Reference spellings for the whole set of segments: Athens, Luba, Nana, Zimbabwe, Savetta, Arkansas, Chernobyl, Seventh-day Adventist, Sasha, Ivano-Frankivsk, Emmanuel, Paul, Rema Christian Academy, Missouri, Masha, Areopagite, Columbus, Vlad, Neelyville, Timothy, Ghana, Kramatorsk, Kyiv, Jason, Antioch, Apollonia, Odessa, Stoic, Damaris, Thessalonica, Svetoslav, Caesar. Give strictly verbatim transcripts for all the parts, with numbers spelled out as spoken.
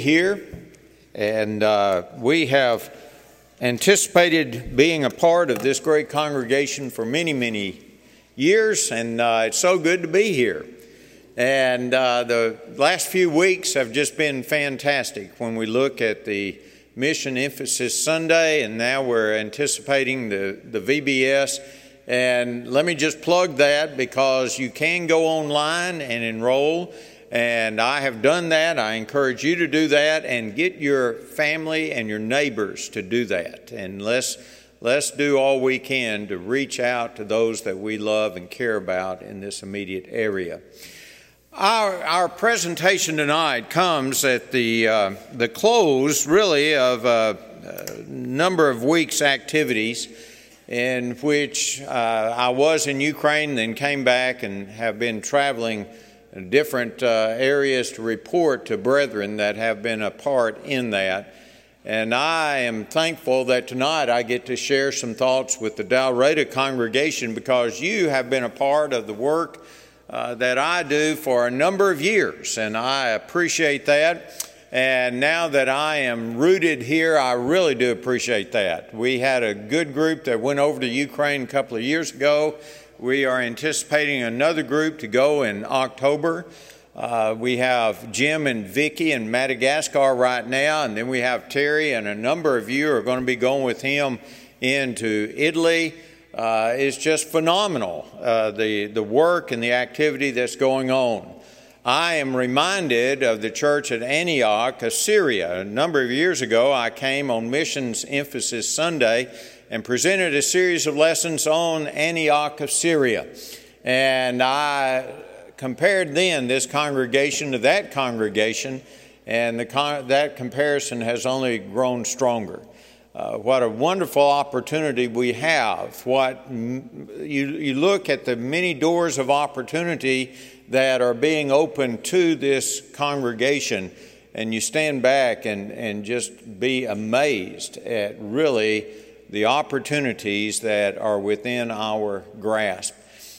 Here, and uh, we have anticipated being a part of this great congregation for many, many years, and uh, it's so good to be here. And uh, the last few weeks have just been fantastic when we look at the Mission Emphasis Sunday, and now we're anticipating the, the V B S. And let me just plug that because you can go online and enroll. And I have done that. I encourage you to do that and get your family and your neighbors to do that. And let's, let's do all we can to reach out to those that we love and care about in this immediate area. Our, our presentation tonight comes at the, uh, the close, really, of a, a number of weeks' activities in which uh, I was in Ukraine, then came back and have been traveling different uh, areas to report to brethren that have been a part in that. And I am thankful that tonight I get to share some thoughts with the Dalraida congregation because you have been a part of the work uh, that I do for a number of years, and I appreciate that. And now that I am rooted here, I really do appreciate that. We had a good group that went over to Ukraine a couple of years ago. We are anticipating another group to go in October. Uh, we have Jim and Vicky in Madagascar right now, and then we have Terry, and a number of you are going to be going with him into Italy. Uh, it's just phenomenal, uh, the, the work and the activity that's going on. I am reminded of the church at Antioch, Assyria. A number of years ago, I came on Missions Emphasis Sunday and presented a series of lessons on Antioch of Syria. And I compared then this congregation to that congregation, and the con- that comparison has only grown stronger. Uh, what a wonderful opportunity we have. What m- you, you look at the many doors of opportunity that are being opened to this congregation, and you stand back and, and just be amazed at really the opportunities that are within our grasp.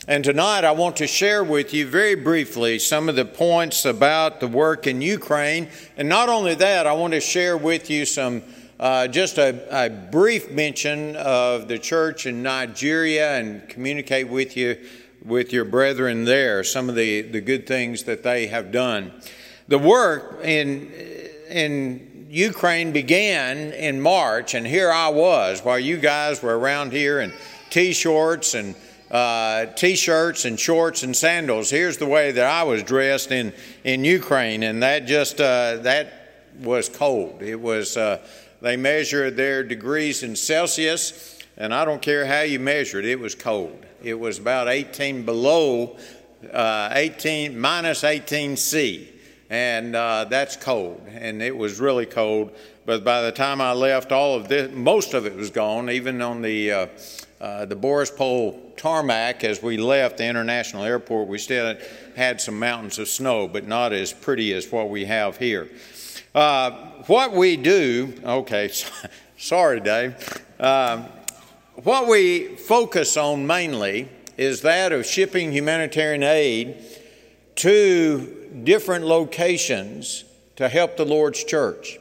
And tonight I want to share with you very briefly some of the points about the work in Ukraine. And not only that, I want to share with you some uh, just a, a brief mention of the church in Nigeria and communicate with you, with your brethren there, some of the, the good things that they have done. The work in in Ukraine began in March, and here I was while you guys were around here in t-shirts and uh, t-shirts and shorts and sandals. Here's the way that I was dressed in, in Ukraine, and that just uh, that was cold. It was uh, they measured their degrees in Celsius, and I don't care how you measured it, it was cold. It was about eighteen below, uh, eighteen minus eighteen C. And uh, that's cold, and it was really cold. But by the time I left, all of this, most of it was gone. Even on the uh, uh, the Borispol tarmac, as we left the international airport, we still had some mountains of snow, but not as pretty as what we have here. Uh, what we do, okay, sorry, Dave. Uh, what we focus on mainly is that of shipping humanitarian aid to different locations to help the Lord's church.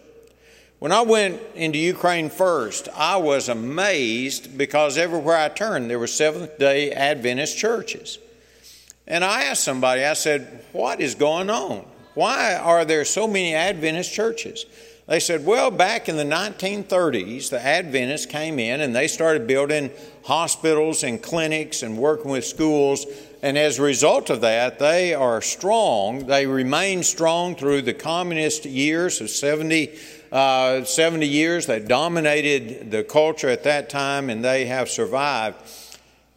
When I went into Ukraine first, I was amazed because everywhere I turned, there were Seventh-day Adventist churches. And I asked somebody, I said, what is going on? Why are there so many Adventist churches? They said, well, back in the nineteen thirties, the Adventists came in and they started building hospitals and clinics and working with schools. And as a result of that, they are strong. They remain strong through the communist years of seventy, uh, seventy years that dominated the culture at that time, and they have survived.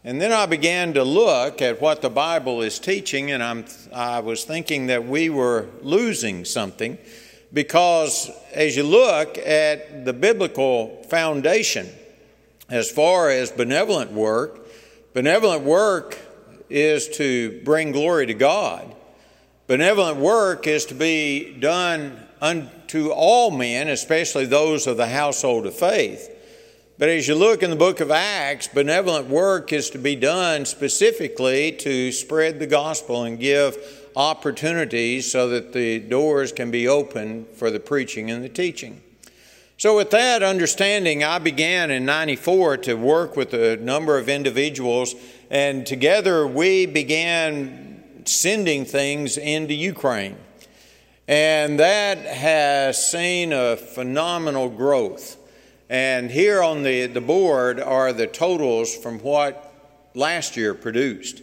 And then I began to look at what the Bible is teaching, and I'm, I was thinking that we were losing something because as you look at the biblical foundation, as far as benevolent work, benevolent work is to bring glory to God. Benevolent work is to be done unto all men, especially those of the household of faith. But as you look in the book of Acts, benevolent work is to be done specifically to spread the gospel and give opportunities so that the doors can be opened for the preaching and the teaching. So with that understanding, I began in ninety-four to work with a number of individuals, and together we began sending things into Ukraine. And that has seen a phenomenal growth. And here on the, the board are the totals from what last year produced.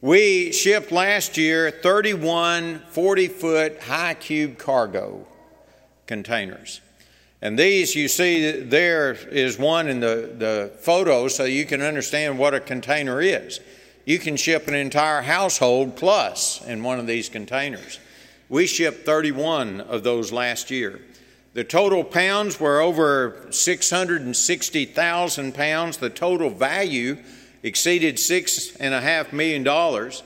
We shipped last year thirty-one forty-foot high cube cargo containers. And these, you see, there is one in the, the photo so you can understand what a container is. You can ship an entire household plus in one of these containers. We shipped thirty-one of those last year. The total pounds were over six hundred sixty thousand pounds. The total value exceeded six point five million dollars.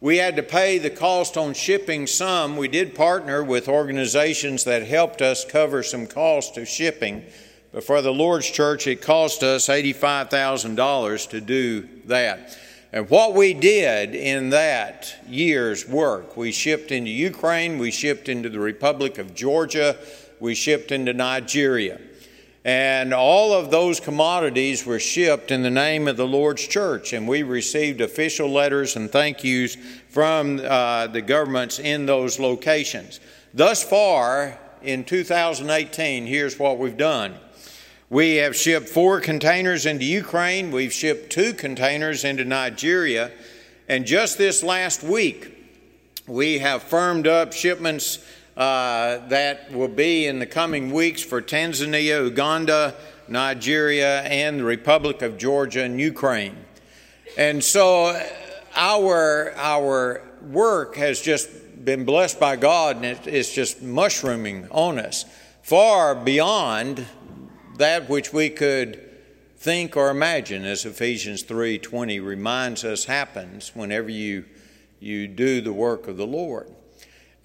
We had to pay the cost on shipping some. We did partner with organizations that helped us cover some cost of shipping. But for the Lord's Church, it cost us eighty-five thousand dollars to do that. And what we did in that year's work, we shipped into Ukraine, we shipped into the Republic of Georgia, we shipped into Nigeria. And all of those commodities were shipped in the name of the Lord's Church. And we received official letters and thank yous from uh, the governments in those locations. Thus far, in two thousand eighteen, here's what we've done. We have shipped four containers into Ukraine. We've shipped two containers into Nigeria. And just this last week, we have firmed up shipments Uh, that will be in the coming weeks for Tanzania, Uganda, Nigeria, and the Republic of Georgia and Ukraine. And so our our work has just been blessed by God, and it, it's just mushrooming on us, far beyond that which we could think or imagine, as Ephesians three twenty reminds us happens whenever you you do the work of the Lord.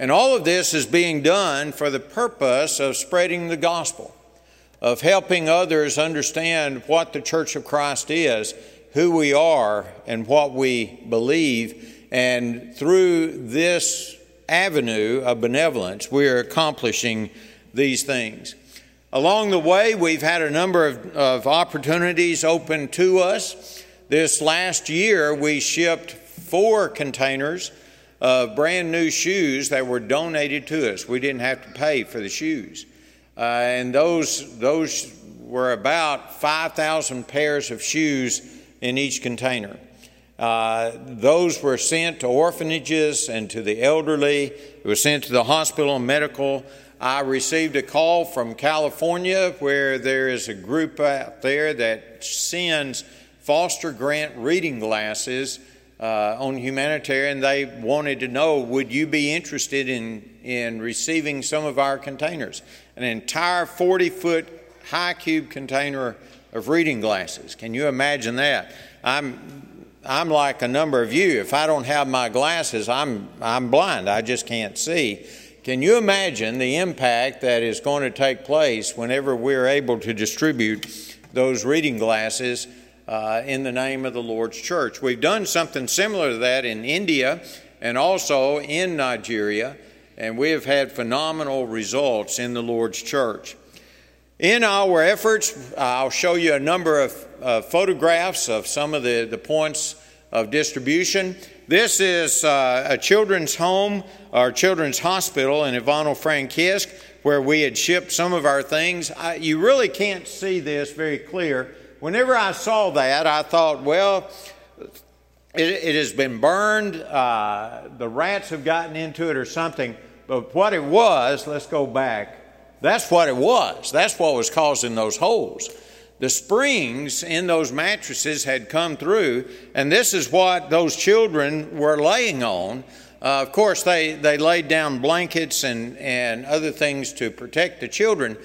And all of this is being done for the purpose of spreading the gospel, of helping others understand what the Church of Christ is, who we are, and what we believe. And through this avenue of benevolence, we are accomplishing these things. Along the way, we've had a number of, of opportunities open to us. This last year, we shipped four containers of uh, brand new shoes that were donated to us. We didn't have to pay for the shoes. Uh, and those those were about five thousand pairs of shoes in each container. Uh, those were sent to orphanages and to the elderly. It was sent to the hospital and medical. I received a call from California where there is a group out there that sends Foster Grant reading glasses Uh, on humanitarian. They wanted to know, would you be interested in, in receiving some of our containers? An entire forty-foot high cube container of reading glasses. Can you imagine that? I'm I'm like a number of you. If I don't have my glasses, I'm I'm blind. I just can't see. Can you imagine the impact that is going to take place whenever we're able to distribute those reading glasses Uh, in the name of the Lord's Church? We've done something similar to that in India and also in Nigeria, and we have had phenomenal results in the Lord's Church. In our efforts, I'll show you a number of uh, photographs of some of the, the points of distribution. This is uh, a children's home or children's hospital in Ivano-Frankivsk where we had shipped some of our things. I, you really can't see this very clear. Whenever I saw that, I thought, well, it, it has been burned. Uh, the rats have gotten into it or something. But what it was, let's go back. That's what it was. That's what was causing those holes. The springs in those mattresses had come through, and this is what those children were laying on. Uh, of course, they, they laid down blankets and, and other things to protect the children.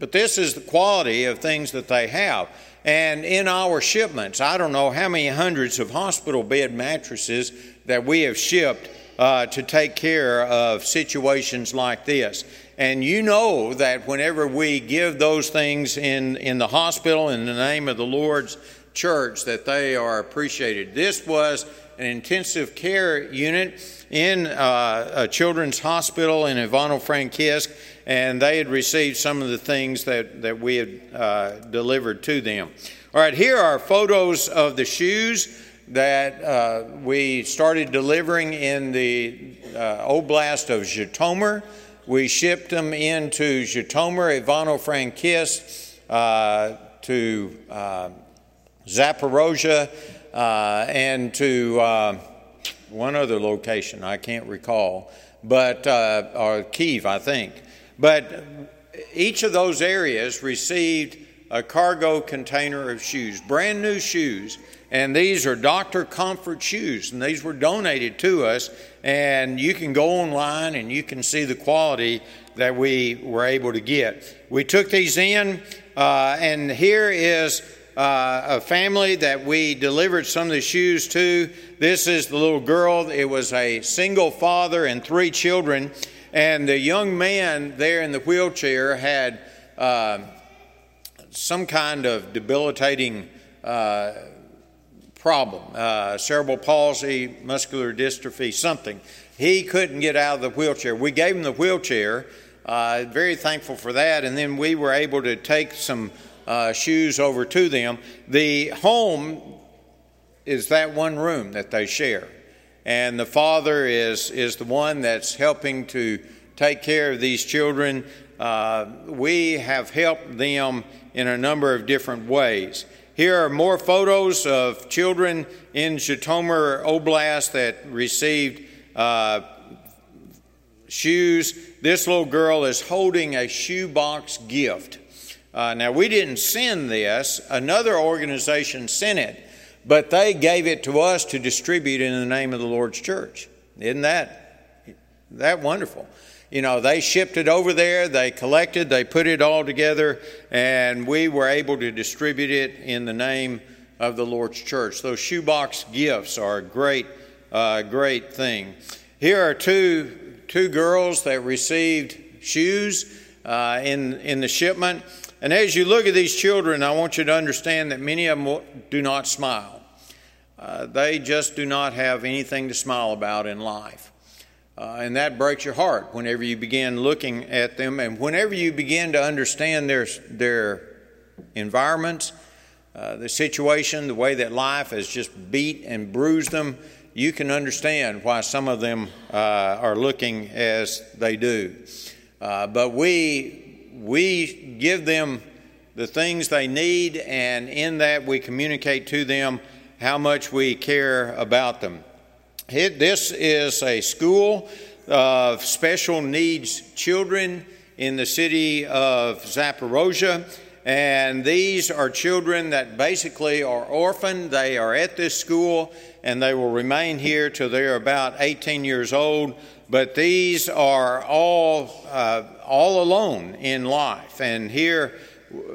But this is the quality of things that they have. And in our shipments, I don't know how many hundreds of hospital bed mattresses that we have shipped uh, to take care of situations like this. And you know that whenever we give those things in, in the hospital in the name of the Lord's church that they are appreciated. This was an intensive care unit in uh, a children's hospital in Ivano-Frankivsk, and they had received some of the things that, that we had uh, delivered to them. All right, here are photos of the shoes that uh, we started delivering in the uh, Oblast of Zhytomyr. We shipped them into Zhytomyr, Ivano-Frankivsk, uh, to uh, Zaporizhzhia, uh, and to uh, one other location I can't recall, but uh, or Kyiv, I think. But each of those areas received a cargo container of shoes, brand new shoes, and these are Doctor Comfort shoes, and these were donated to us, and you can go online and you can see the quality that we were able to get. We took these in, uh, and here is uh, a family that we delivered some of the shoes to. This is the little girl. It was a single father and three children, and the young man there in the wheelchair had uh, some kind of debilitating uh problem, uh, cerebral palsy, muscular dystrophy, something. He couldn't get out of the wheelchair. We gave him the wheelchair, uh, very thankful for that, and then we were able to take some uh, shoes over to them. The home is that one room that they share, and the father is, is the one that's helping to take care of these children. Uh, we have helped them in a number of different ways. Here are more photos of children in Zhytomyr Oblast that received uh, shoes. This little girl is holding a shoebox gift. Uh, now, we didn't send this. Another organization sent it, but they gave it to us to distribute in the name of the Lord's church. Isn't that, that wonderful? You know, they shipped it over there, they collected, they put it all together, and we were able to distribute it in the name of the Lord's church. Those shoebox gifts are a great, uh, great thing. Here are two two girls that received shoes uh, in, in the shipment. And as you look at these children, I want you to understand that many of them do not smile. Uh, they just do not have anything to smile about in life. Uh, and that breaks your heart whenever you begin looking at them, and whenever you begin to understand their their environments, uh, the situation, the way that life has just beat and bruised them, you can understand why some of them uh, are looking as they do. Uh, but we we give them the things they need, and in that we communicate to them how much we care about them. It, this is a school of special needs children in the city of Zaporizhzhia, and these are children that basically are orphaned. They are at this school, and they will remain here till they're about eighteen years old, but these are all uh, all alone in life, and here,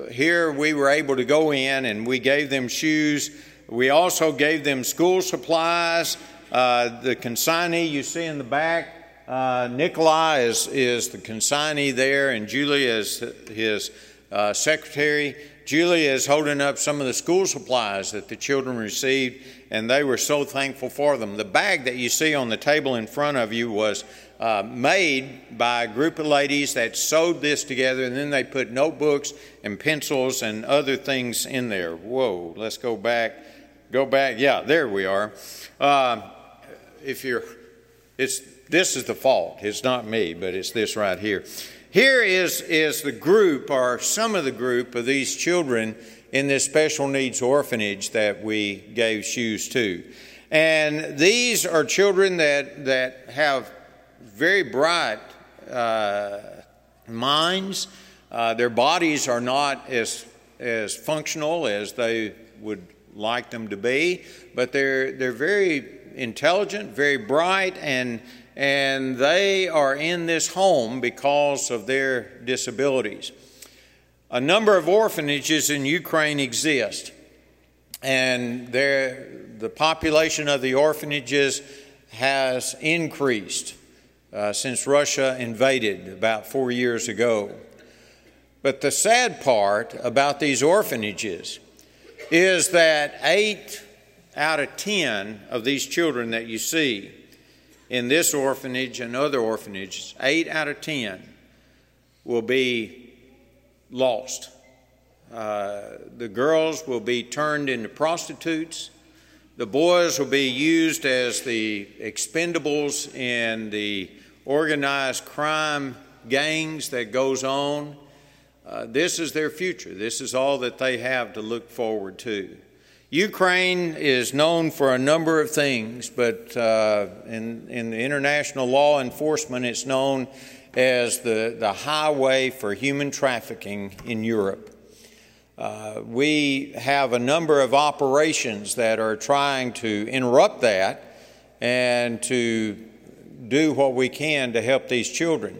here we were able to go in, and we gave them shoes. We also gave them school supplies. Uh, the consignee you see in the back, uh, Nikolai is, is the consignee there, and Julia is his uh, secretary. Julia is holding up some of the school supplies that the children received, and they were so thankful for them. The bag that you see on the table in front of you was uh, made by a group of ladies that sewed this together, and then they put notebooks and pencils and other things in there. Whoa, let's go back. Go back. Yeah, there we are. Uh, If you're, it's this is the fault. It's not me, but it's this right here. Here is is the group, or some of the group of these children in this special needs orphanage that we gave shoes to, and these are children that that have very bright uh, minds. Uh, their bodies are not as as functional as they would like them to be, but they're they're very intelligent, very bright, and and they are in this home because of their disabilities. A number of orphanages in Ukraine exist, and the population of the orphanages has increased uh, since Russia invaded about four years ago. But the sad part about these orphanages is that eight out of ten of these children that you see in this orphanage and other orphanages, eight out of ten will be lost. Uh, the girls will be turned into prostitutes. The boys will be used as the expendables in the organized crime gangs that goes on. Uh, this is their future. This is all that they have to look forward to. Ukraine is known for a number of things, but uh, in, in the international law enforcement, it's known as the, the highway for human trafficking in Europe. Uh, we have a number of operations that are trying to interrupt that and to do what we can to help these children.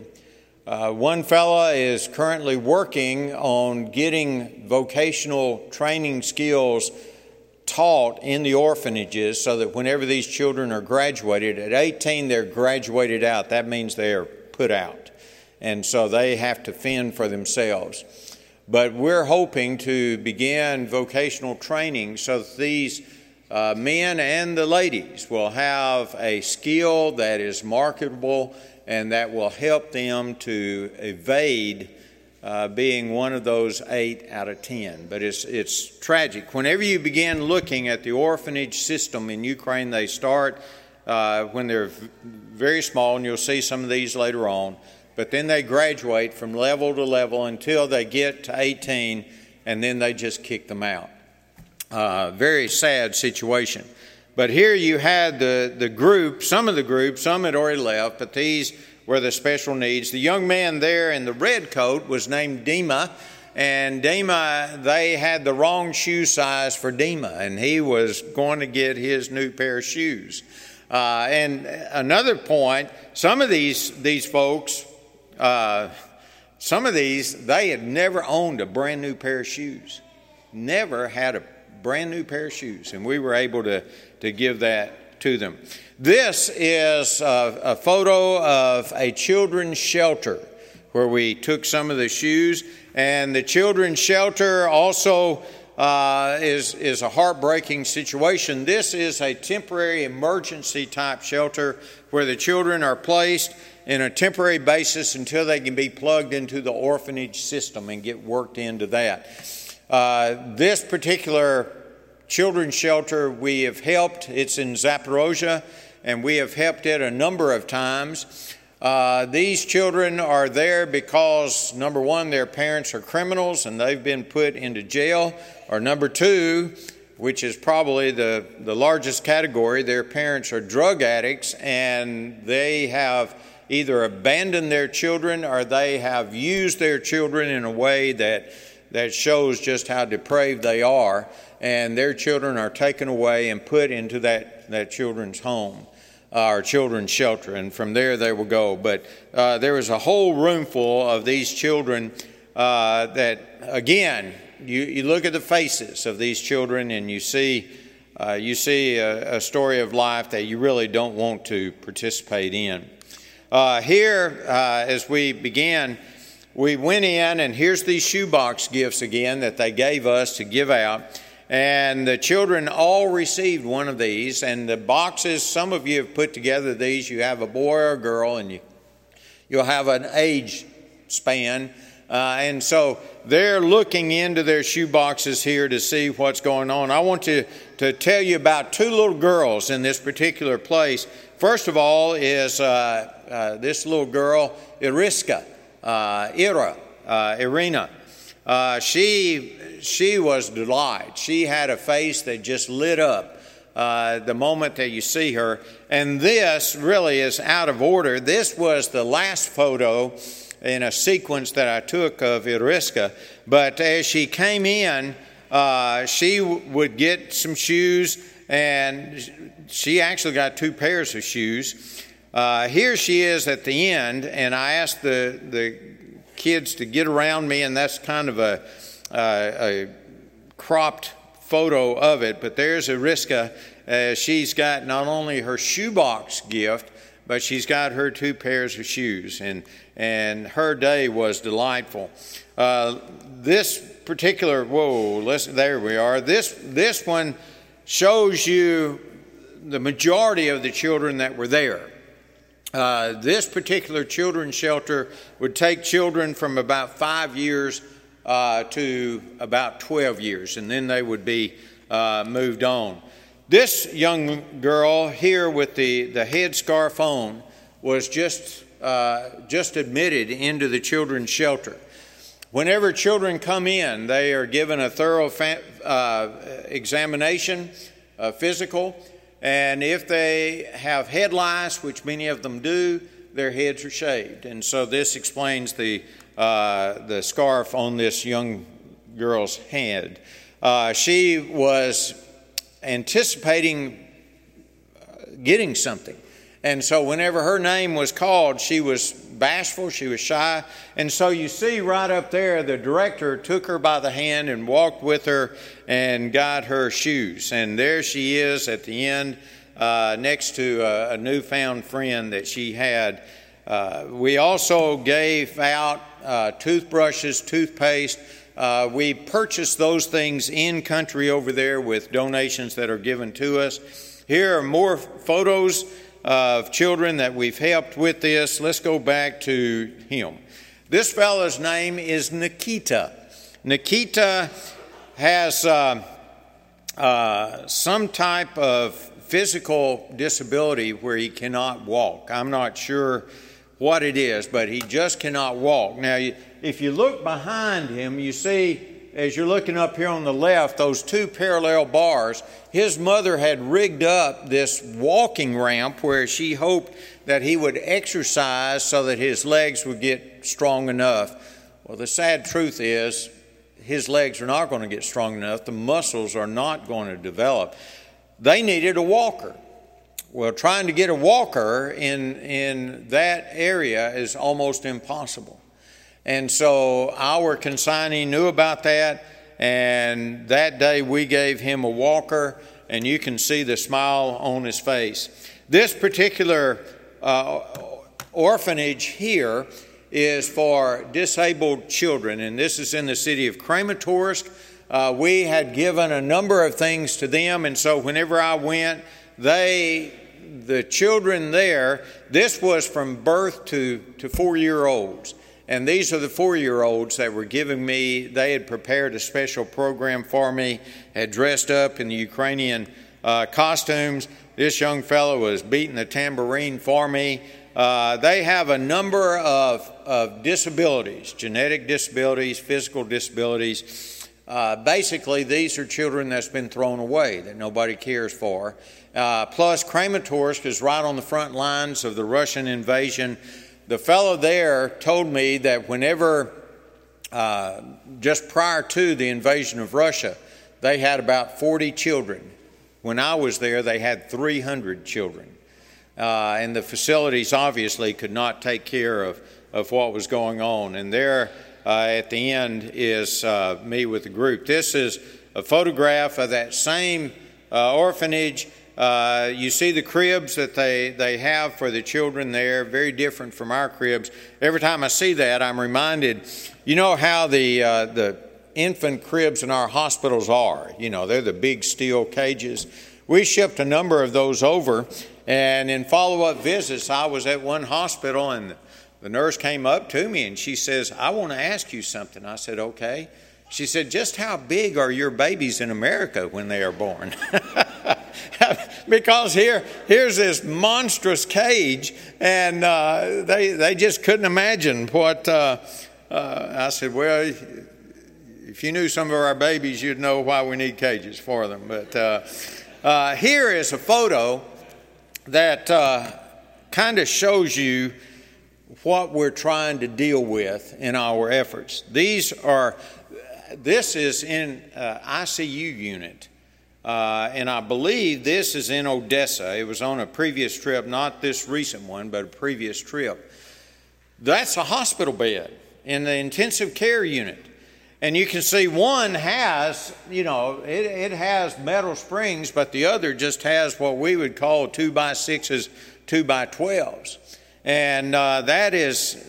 Uh, one fella is currently working on getting vocational training skills taught in the orphanages so that whenever these children are graduated, at eighteen they're graduated out. That means they're put out. And so they have to fend for themselves. But we're hoping to begin vocational training so that these uh, men and the ladies will have a skill that is marketable and that will help them to evade Uh, being one of those eight out of ten. But it's it's tragic. Whenever you begin looking at the orphanage system in Ukraine, they start uh, when they're very small, and you'll see some of these later on. But then they graduate from level to level until they get to eighteen, and then they just kick them out. Uh, very sad situation. But here you had the, the group, some of the group, some had already left, but these were the special needs. The young man there in the red coat was named Dima, and Dima, they had the wrong shoe size for Dima, and he was going to get his new pair of shoes. Uh, and another point, some of these these folks, uh, some of these, they had never owned a brand new pair of shoes, never had a brand new pair of shoes, and we were able to, to give that to them. This is a, a photo of a children's shelter where we took some of the shoes, and the children's shelter also uh, is, is a heartbreaking situation. This is a temporary emergency type shelter where the children are placed in a temporary basis until they can be plugged into the orphanage system and get worked into that. Uh, this particular children's shelter we have helped. It's in Zaporizhzhia, and we have helped it a number of times. Uh, these children are there because, number one, their parents are criminals and they've been put into jail, or number two, which is probably the, the largest category, their parents are drug addicts and they have either abandoned their children or they have used their children in a way that that shows just how depraved they are, and their children are taken away and put into that, that children's home, uh, or children's shelter, and from there they will go. But uh, there was a whole room full of these children uh, that, again, you, you look at the faces of these children and you see uh, you see a, a story of life that you really don't want to participate in. Uh, here, uh, as we began, we went in, and here's these shoebox gifts again that they gave us to give out. And the children all received one of these. And the boxes, some of you have put together these. You have a boy or a girl, and you, you'll have an age span. Uh, and so they're looking into their shoeboxes here to see what's going on. I want to, to tell you about two little girls in this particular place. First of all is uh, uh, this little girl, Iriska. Uh, Ira, uh, Irina, uh, she she was delighted. She had a face that just lit up uh, the moment that you see her. And this really is out of order. This was the last photo in a sequence that I took of Iriska. But as she came in, uh, she w- would get some shoes, and she actually got two pairs of shoes. Uh, here she is at the end, and I asked the, the kids to get around me, and that's kind of a, uh, a cropped photo of it. But there's Iriska. Uh, she's got not only her shoebox gift, but she's got her two pairs of shoes, and and her day was delightful. Uh, this particular, whoa, listen, there we are. This this one shows you the majority of the children that were there. Uh, this particular children's shelter would take children from about five years uh, to about twelve years, and then they would be uh, moved on. This young girl here with the, the headscarf on was just uh, just admitted into the children's shelter. Whenever children come in, they are given a thorough fa- uh, examination, a physical, and if they have head lice, which many of them do, their heads are shaved. And so this explains the uh, the scarf on this young girl's head. Uh, she was anticipating getting something. And so whenever her name was called, she was bashful, she was shy. And so you see right up there, the director took her by the hand and walked with her and got her shoes. And there she is at the end uh, next to a, a newfound friend that she had. Uh, we also gave out uh, toothbrushes, toothpaste. Uh, we purchased those things in country over there with donations that are given to us. Here are more photos of children that we've helped with this. Let's go back to him. This fellow's name is Nikita. Nikita has uh, uh, some type of physical disability where he cannot walk. I'm not sure what it is, but he just cannot walk. Now, you, if you look behind him, you see, as you're looking up here on the left, those two parallel bars, his mother had rigged up this walking ramp where she hoped that he would exercise so that his legs would get strong enough. Well, the sad truth is his legs are not going to get strong enough. The muscles are not going to develop. They needed a walker. Well, trying to get a walker in in that area is almost impossible. And so our consignee knew about that, and that day we gave him a walker, and you can see the smile on his face. This particular uh, orphanage here is for disabled children, and this is in the city of Kramatorsk. Uh, we had given a number of things to them, and so whenever I went, they, the children there, this was from birth to, to four-year-olds. And these are the four-year-olds that were giving me, they had prepared a special program for me, had dressed up in the Ukrainian uh, costumes. This young fellow was beating the tambourine for me. Uh, they have a number of, of disabilities, genetic disabilities, physical disabilities. Uh, basically, these are children that's been thrown away, that nobody cares for. Uh, plus, Kramatorsk is right on the front lines of the Russian invasion. The fellow there told me that whenever, uh, just prior to the invasion of Russia, they had about forty children. When I was there, they had three hundred children. Uh, and the facilities obviously could not take care of, of what was going on. And there uh, at the end is uh, me with the group. This is a photograph of that same uh, orphanage. Uh, you see the cribs that they, they have for the children there, very different from our cribs. Every time I see that, I'm reminded, you know how the uh, the infant cribs in our hospitals are. You know, they're the big steel cages. We shipped a number of those over, and in follow-up visits, I was at one hospital, and the nurse came up to me, and she says, "I want to ask you something." I said, "Okay." She said, "Just how big are your babies in America when they are born?" Because here, here's this monstrous cage, and uh, they they just couldn't imagine what. Uh, uh, I said, "Well, if you knew some of our babies, you'd know why we need cages for them." But uh, uh, here is a photo that uh, kind of shows you what we're trying to deal with in our efforts. These are. This is in uh, I C U unit. Uh, and I believe this is in Odessa. It was on a previous trip, not this recent one, but a previous trip. That's a hospital bed in the intensive care unit. And you can see one has, you know, it, it has metal springs, but the other just has what we would call two by sixes two by twelves. And uh, that is,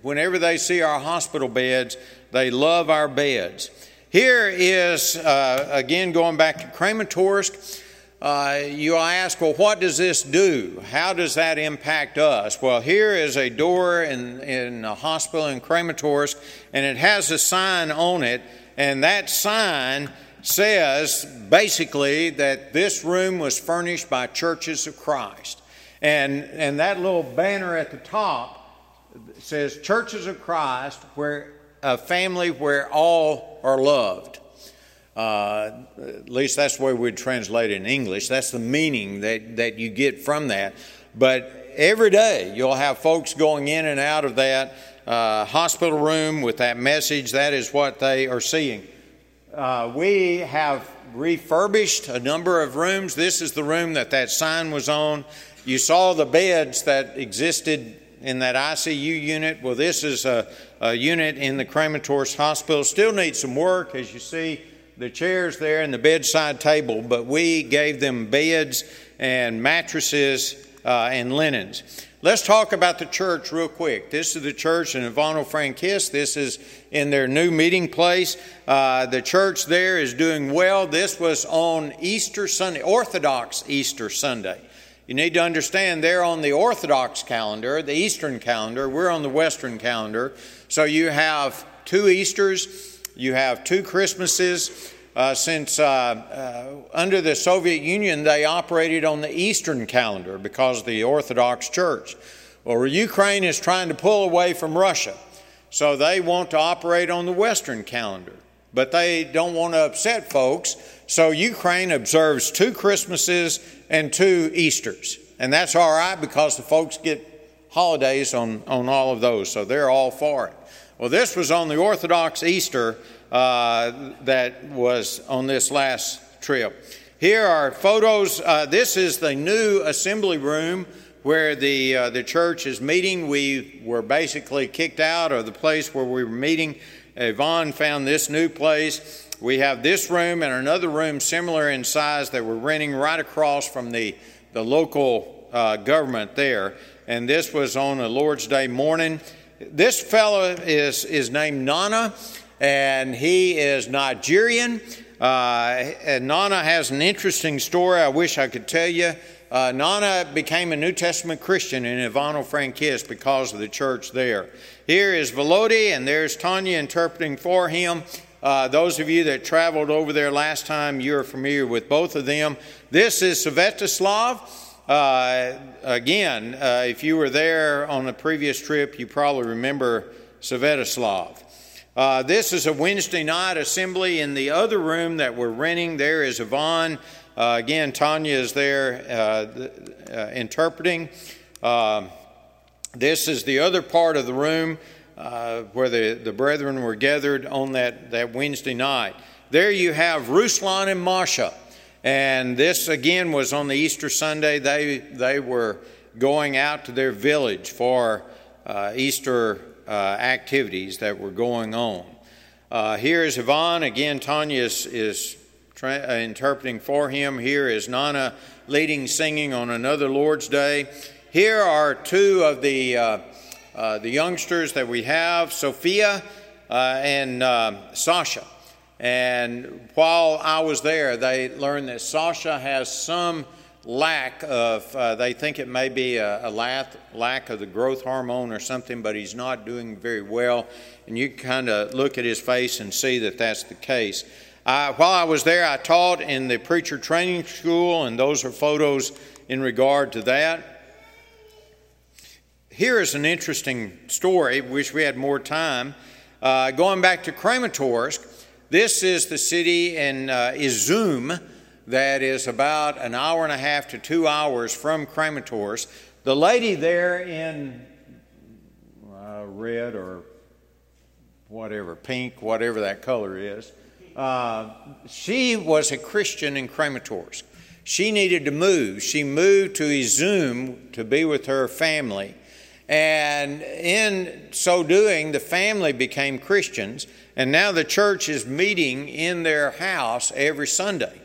whenever they see our hospital beds, they love our beds. Here is, uh, again, going back to Kramatorsk, uh, you ask, well, what does this do? How does that impact us? Well, here is a door in, in a hospital in Kramatorsk, and it has a sign on it, and that sign says basically that this room was furnished by Churches of Christ. And and that little banner at the top says Churches of Christ, where a family where all are loved. Uh, at least that's the way we'd translate it in English. That's the meaning that, that you get from that. But every day you'll have folks going in and out of that uh, hospital room with that message. That is what they are seeing. Uh, we have refurbished a number of rooms. This is the room that that sign was on. You saw the beds that existed in that I C U unit. Well, this is a, a unit in the Kramatorsk Hospital. Still needs some work, as you see the chairs there and the bedside table, but we gave them beds and mattresses uh, and linens. Let's talk about the church real quick. This is the church in Ivano-Frankivsk. This is in their new meeting place. Uh, the church there is doing well. This was on Easter Sunday, Orthodox Easter Sunday. You need to understand they're on the Orthodox calendar, the Eastern calendar. We're on the Western calendar. So you have two Easters. You have two Christmases. Uh, since uh, uh, under the Soviet Union, they operated on the Eastern calendar because of the Orthodox Church. Well, Ukraine is trying to pull away from Russia, so they want to operate on the Western calendar. But they don't want to upset folks, so Ukraine observes two Christmases and two Easters. And that's all right because the folks get holidays on, on all of those, so they're all for it. Well, this was on the Orthodox Easter Uh, that was on this last trip. Here are photos. Uh, this is the new assembly room where the uh, the church is meeting. We were basically kicked out of the place where we were meeting. Yvonne found this new place. We have this room and another room similar in size that we're renting right across from the, the local uh, government there. And this was on a Lord's Day morning. This fellow is, is named Nana. And he is Nigerian. Uh, and Nana has an interesting story I wish I could tell you. Uh, Nana became a New Testament Christian in Ivano-Frankivsk because of the church there. Here is Volody, and there's Tanya interpreting for him. Uh, those of you that traveled over there last time, you're familiar with both of them. This is Svetoslav. Uh, again, uh, if you were there on the previous trip, you probably remember Svetoslav. Uh, this is a Wednesday night assembly in the other room that we're renting. There is Yvonne. Uh, again, Tanya is there uh, the, uh, interpreting. Uh, this is the other part of the room uh, where the, the brethren were gathered on that, that Wednesday night. There you have Ruslan and Masha. And this, again, was on the Easter Sunday. They, they were going out to their village for uh, Easter Uh, activities that were going on. Uh, here is Yvonne. Again, Tanya is, is tra- uh, interpreting for him. Here is Nana leading singing on another Lord's Day. Here are two of the uh, uh, the youngsters that we have, Sophia uh, and uh, Sasha. And while I was there, they learned that Sasha has some lack of, uh, they think it may be a, a lack, lack of the growth hormone or something, but he's not doing very well. And you kind of look at his face and see that that's the case. I, while I was there, I taught in the preacher training school, and those are photos in regard to that. Here is an interesting story. Wish we had more time. Uh, going back to Kramatorsk, this is the city in uh, Izyum, that is about an hour and a half to two hours from Kramatorsk. The lady there in uh, red or whatever, pink, whatever that color is, uh, she was a Christian in Kramatorsk. She needed to move. She moved to Izium to be with her family. And in so doing, the family became Christians. And now the church is meeting in their house every Sunday.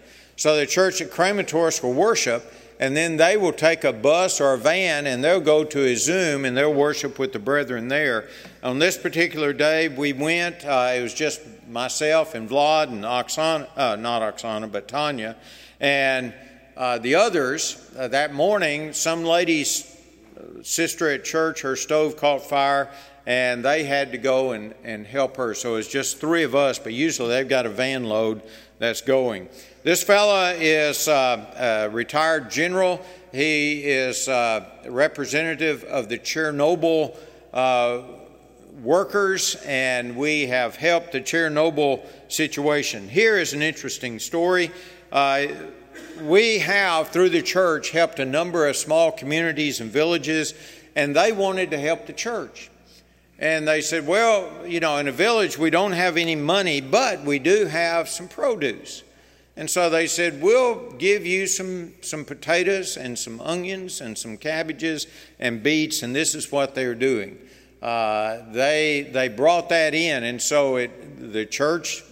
So the church at Kramatorsk will worship, and then they will take a bus or a van and they'll go to Izyum and they'll worship with the brethren there. On this particular day, we went. Uh, it was just myself and Vlad and Oksana, uh, not Oksana, but Tanya, and uh, the others. Uh, that morning, some lady's sister at church, her stove caught fire, and they had to go and, and help her. So it's just three of us, but usually they've got a van load that's going. This fella is uh, a retired general. He is uh, representative of the Chernobyl uh, workers, and we have helped the Chernobyl situation. Here is an interesting story. Uh, we have, through the church, helped a number of small communities and villages, and they wanted to help the church. And they said, well, you know, in a village, we don't have any money, but we do have some produce. And so they said, we'll give you some, some potatoes and some onions and some cabbages and beets. And this is what they're doing. Uh, they they brought that in. And so it, the church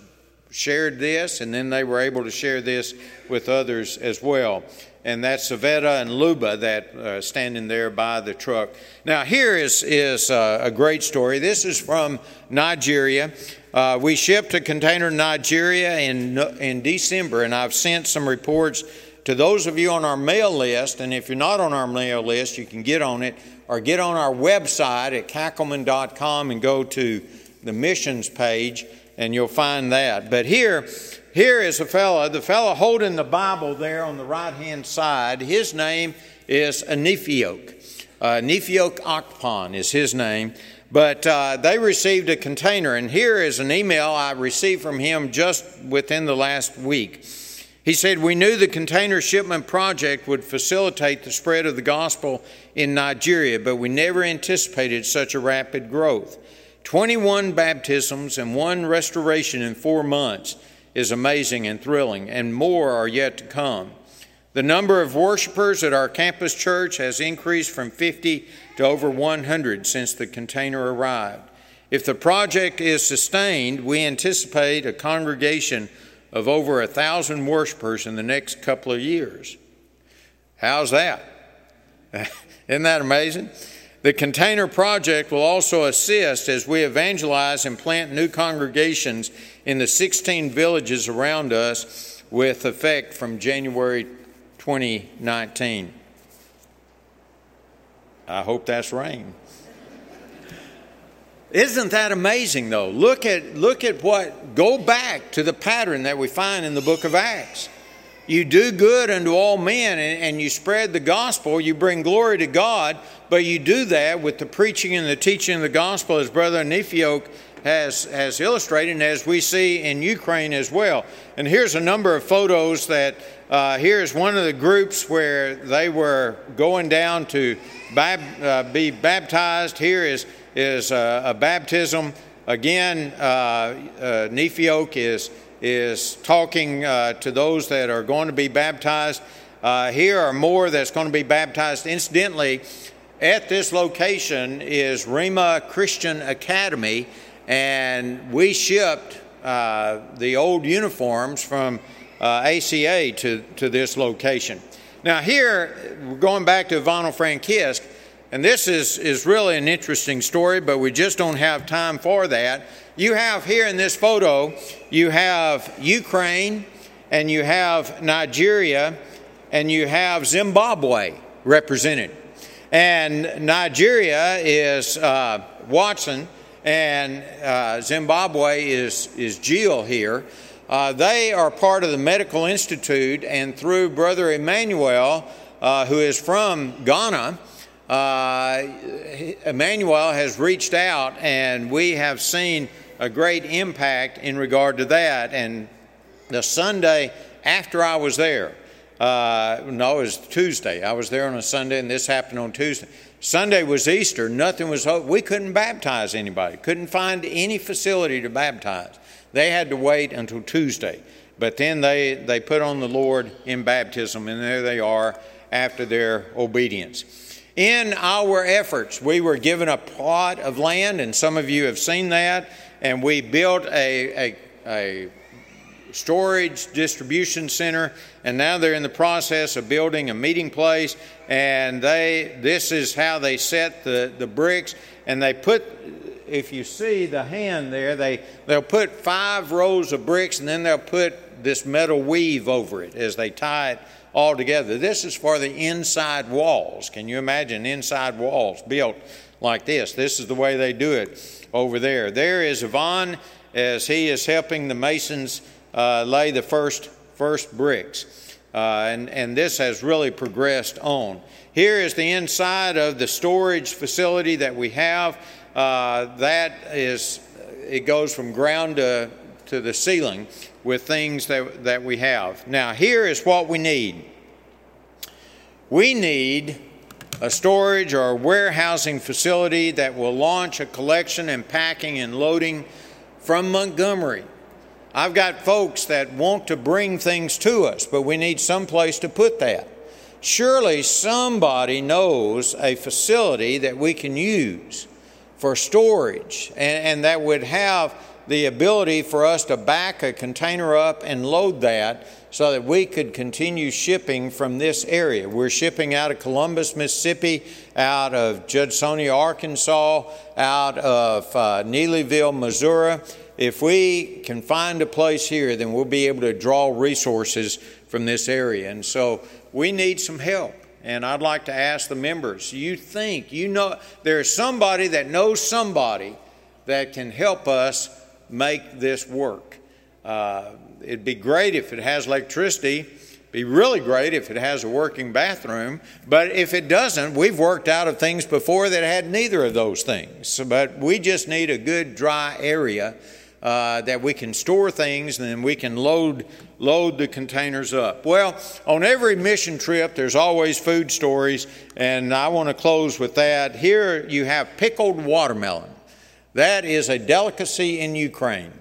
shared this, and then they were able to share this with others as well. And that's Savetta and Luba that uh, standing there by the truck. Now, here is, is uh, a great story. This is from Nigeria. Uh, we shipped a container to Nigeria in, in December, and I've sent some reports to those of you on our mail list. And if you're not on our mail list, you can get on it or get on our website at cackleman dot com and go to the missions page, and you'll find that. But here... Here is a fellow, the fellow holding the Bible there on the right-hand side. His name is Anifiok. Uh, Anifiok Akpan is his name. But uh, they received a container, and here is an email I received from him just within the last week. He said, we knew the container shipment project would facilitate the spread of the gospel in Nigeria, but we never anticipated such a rapid growth. twenty-one baptisms and one restoration in four months. Is amazing and thrilling, and more are yet to come. The number of worshipers at our campus church has increased from fifty to over one hundred since the container arrived. If the project is sustained, we anticipate a congregation of over a thousand worshipers in the next couple of years. How's that? Isn't that amazing? The container project will also assist as we evangelize and plant new congregations in the sixteen villages around us with effect from January twenty nineteen. I hope that's rain. Isn't that amazing though? Look at look at what, go back to the pattern that we find in the book of Acts. You do good unto all men, and, and you spread the gospel. You bring glory to God, but you do that with the preaching and the teaching of the gospel, as Brother Anifiok has, has illustrated, and as we see in Ukraine as well. And here's a number of photos that uh, here's one of the groups where they were going down to bab, uh, be baptized. Here is, is uh, a baptism. Again, uh, uh, Anifiok is... is talking uh, to those that are going to be baptized. Uh, here are more that's going to be baptized. Incidentally, at this location is Rema Christian Academy, and we shipped uh, the old uniforms from uh, A C A to, to this location. Now here, we're going back to Ivano-Frankivsk, and this is, is really an interesting story, but we just don't have time for that. You have here in this photo, you have Ukraine, and you have Nigeria, and you have Zimbabwe represented. And Nigeria is uh, Watson, and uh, Zimbabwe is, is Jill here. Uh, they are part of the Medical Institute, and through Brother Emmanuel, uh, who is from Ghana, uh, Emmanuel has reached out, and we have seen a great impact in regard to that. And the Sunday after I was there, uh, no, it was Tuesday. I was there on a Sunday, and this happened on Tuesday. Sunday was Easter. Nothing was open. We couldn't baptize anybody. Couldn't find any facility to baptize. They had to wait until Tuesday. But then they, they put on the Lord in baptism, and there they are after their obedience. In our efforts, we were given a plot of land, and some of you have seen that, and we built a, a, a storage distribution center, and now they're in the process of building a meeting place. And they, this is how they set the, the bricks. And they put, if you see the hand there, they, they'll put five rows of bricks, and then they'll put this metal weave over it as they tie it all together. This is for the inside walls. Can you imagine inside walls built like this? This is the way they do it over there. There is Yvonne as he is helping the masons uh, lay the first first bricks. Uh, and, and this has really progressed on. Here is the inside of the storage facility that we have. Uh, that is, it goes from ground to, to the ceiling with things that, that we have. Now, here is what we need. We need a storage or a warehousing facility that will launch a collection and packing and loading from Montgomery. I've got folks that want to bring things to us, but we need some place to put that. Surely somebody knows a facility that we can use for storage, and, and that would have the ability for us to back a container up and load that so that we could continue shipping from this area. We're shipping out of Columbus, Mississippi, out of Judsonia, Arkansas, out of uh, Neelyville, Missouri. If we can find a place here, then we'll be able to draw resources from this area. And so we need some help. And I'd like to ask the members, you think, you know, there's somebody that knows somebody that can help us make this work. Uh, it'd be great if it has electricity. It'd be really great if it has a working bathroom. But if it doesn't, we've worked out of things before that had neither of those things. But we just need a good dry area uh, that we can store things, and then we can load load the containers up. Well, on every mission trip, there's always food stories, and I want to close with that. Here you have pickled watermelon. That is a delicacy in Ukraine.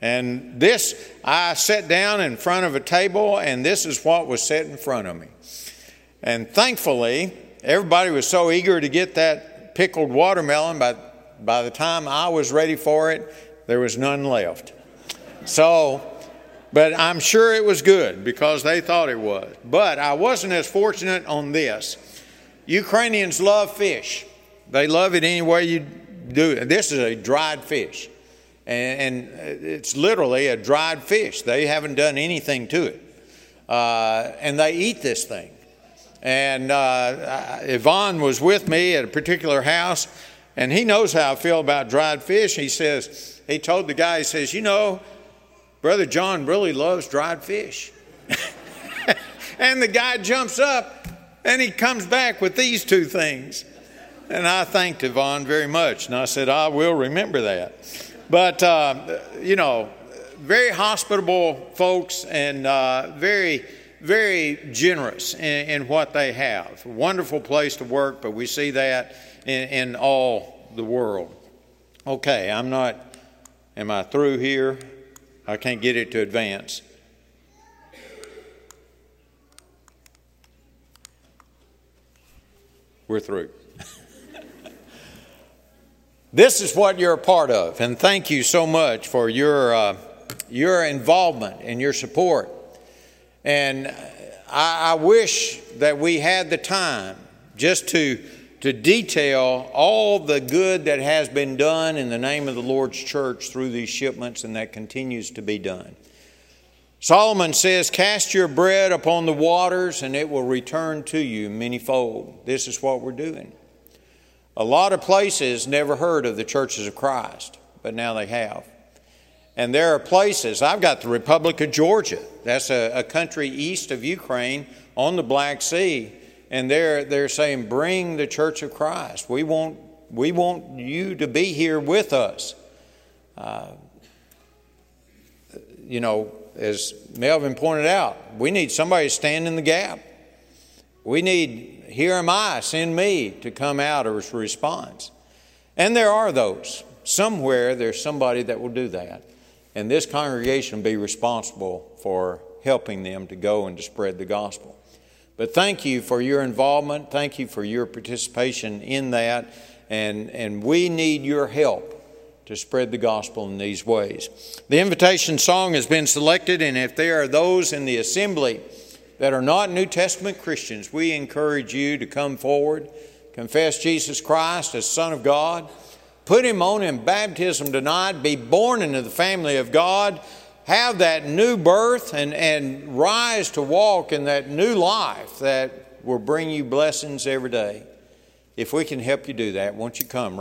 And this, I sat down in front of a table, and this is what was set in front of me. And thankfully, everybody was so eager to get that pickled watermelon, by, by the time I was ready for it, there was none left. So, but I'm sure it was good because they thought it was. But I wasn't as fortunate on this. Ukrainians love fish. They love it any way you do it. This is a dried fish, and, and it's literally a dried fish. They haven't done anything to it, uh, and they eat this thing. And uh, Yvonne was with me at a particular house, and he knows how I feel about dried fish. He says, he told the guy, he says, you know, Brother John really loves dried fish. And the guy jumps up, and he comes back with these two things. And I thanked Yvonne very much, and I said, I will remember that. But, uh, you know, very hospitable folks, and uh, very, very generous in, in what they have. Wonderful place to work, but we see that in, in all the world. Okay, I'm not, am I through here? I can't get it to advance. We're through. This is what you're a part of, and thank you so much for your uh, your involvement and your support. And I, I wish that we had the time just to to detail all the good that has been done in the name of the Lord's church through these shipments, and that continues to be done. Solomon says, cast your bread upon the waters, and it will return to you manyfold. This is what we're doing. A lot of places never heard of the churches of Christ, but now they have. And there are places, I've got the Republic of Georgia. That's a, a country east of Ukraine on the Black Sea. And they're, they're saying, bring the church of Christ. We want, we want you to be here with us. Uh, you know, as Melvin pointed out, we need somebody to stand in the gap. We need, here am I, send me, to come out as a response. And there are those. Somewhere there's somebody that will do that. And this congregation will be responsible for helping them to go and to spread the gospel. But thank you for your involvement. Thank you for your participation in that. And, and we need your help to spread the gospel in these ways. The invitation song has been selected, and if there are those in the assembly that are not New Testament Christians, we encourage you to come forward, confess Jesus Christ as Son of God, put Him on in baptism tonight, be born into the family of God, have that new birth and, and rise to walk in that new life that will bring you blessings every day. If we can help you do that, won't you come?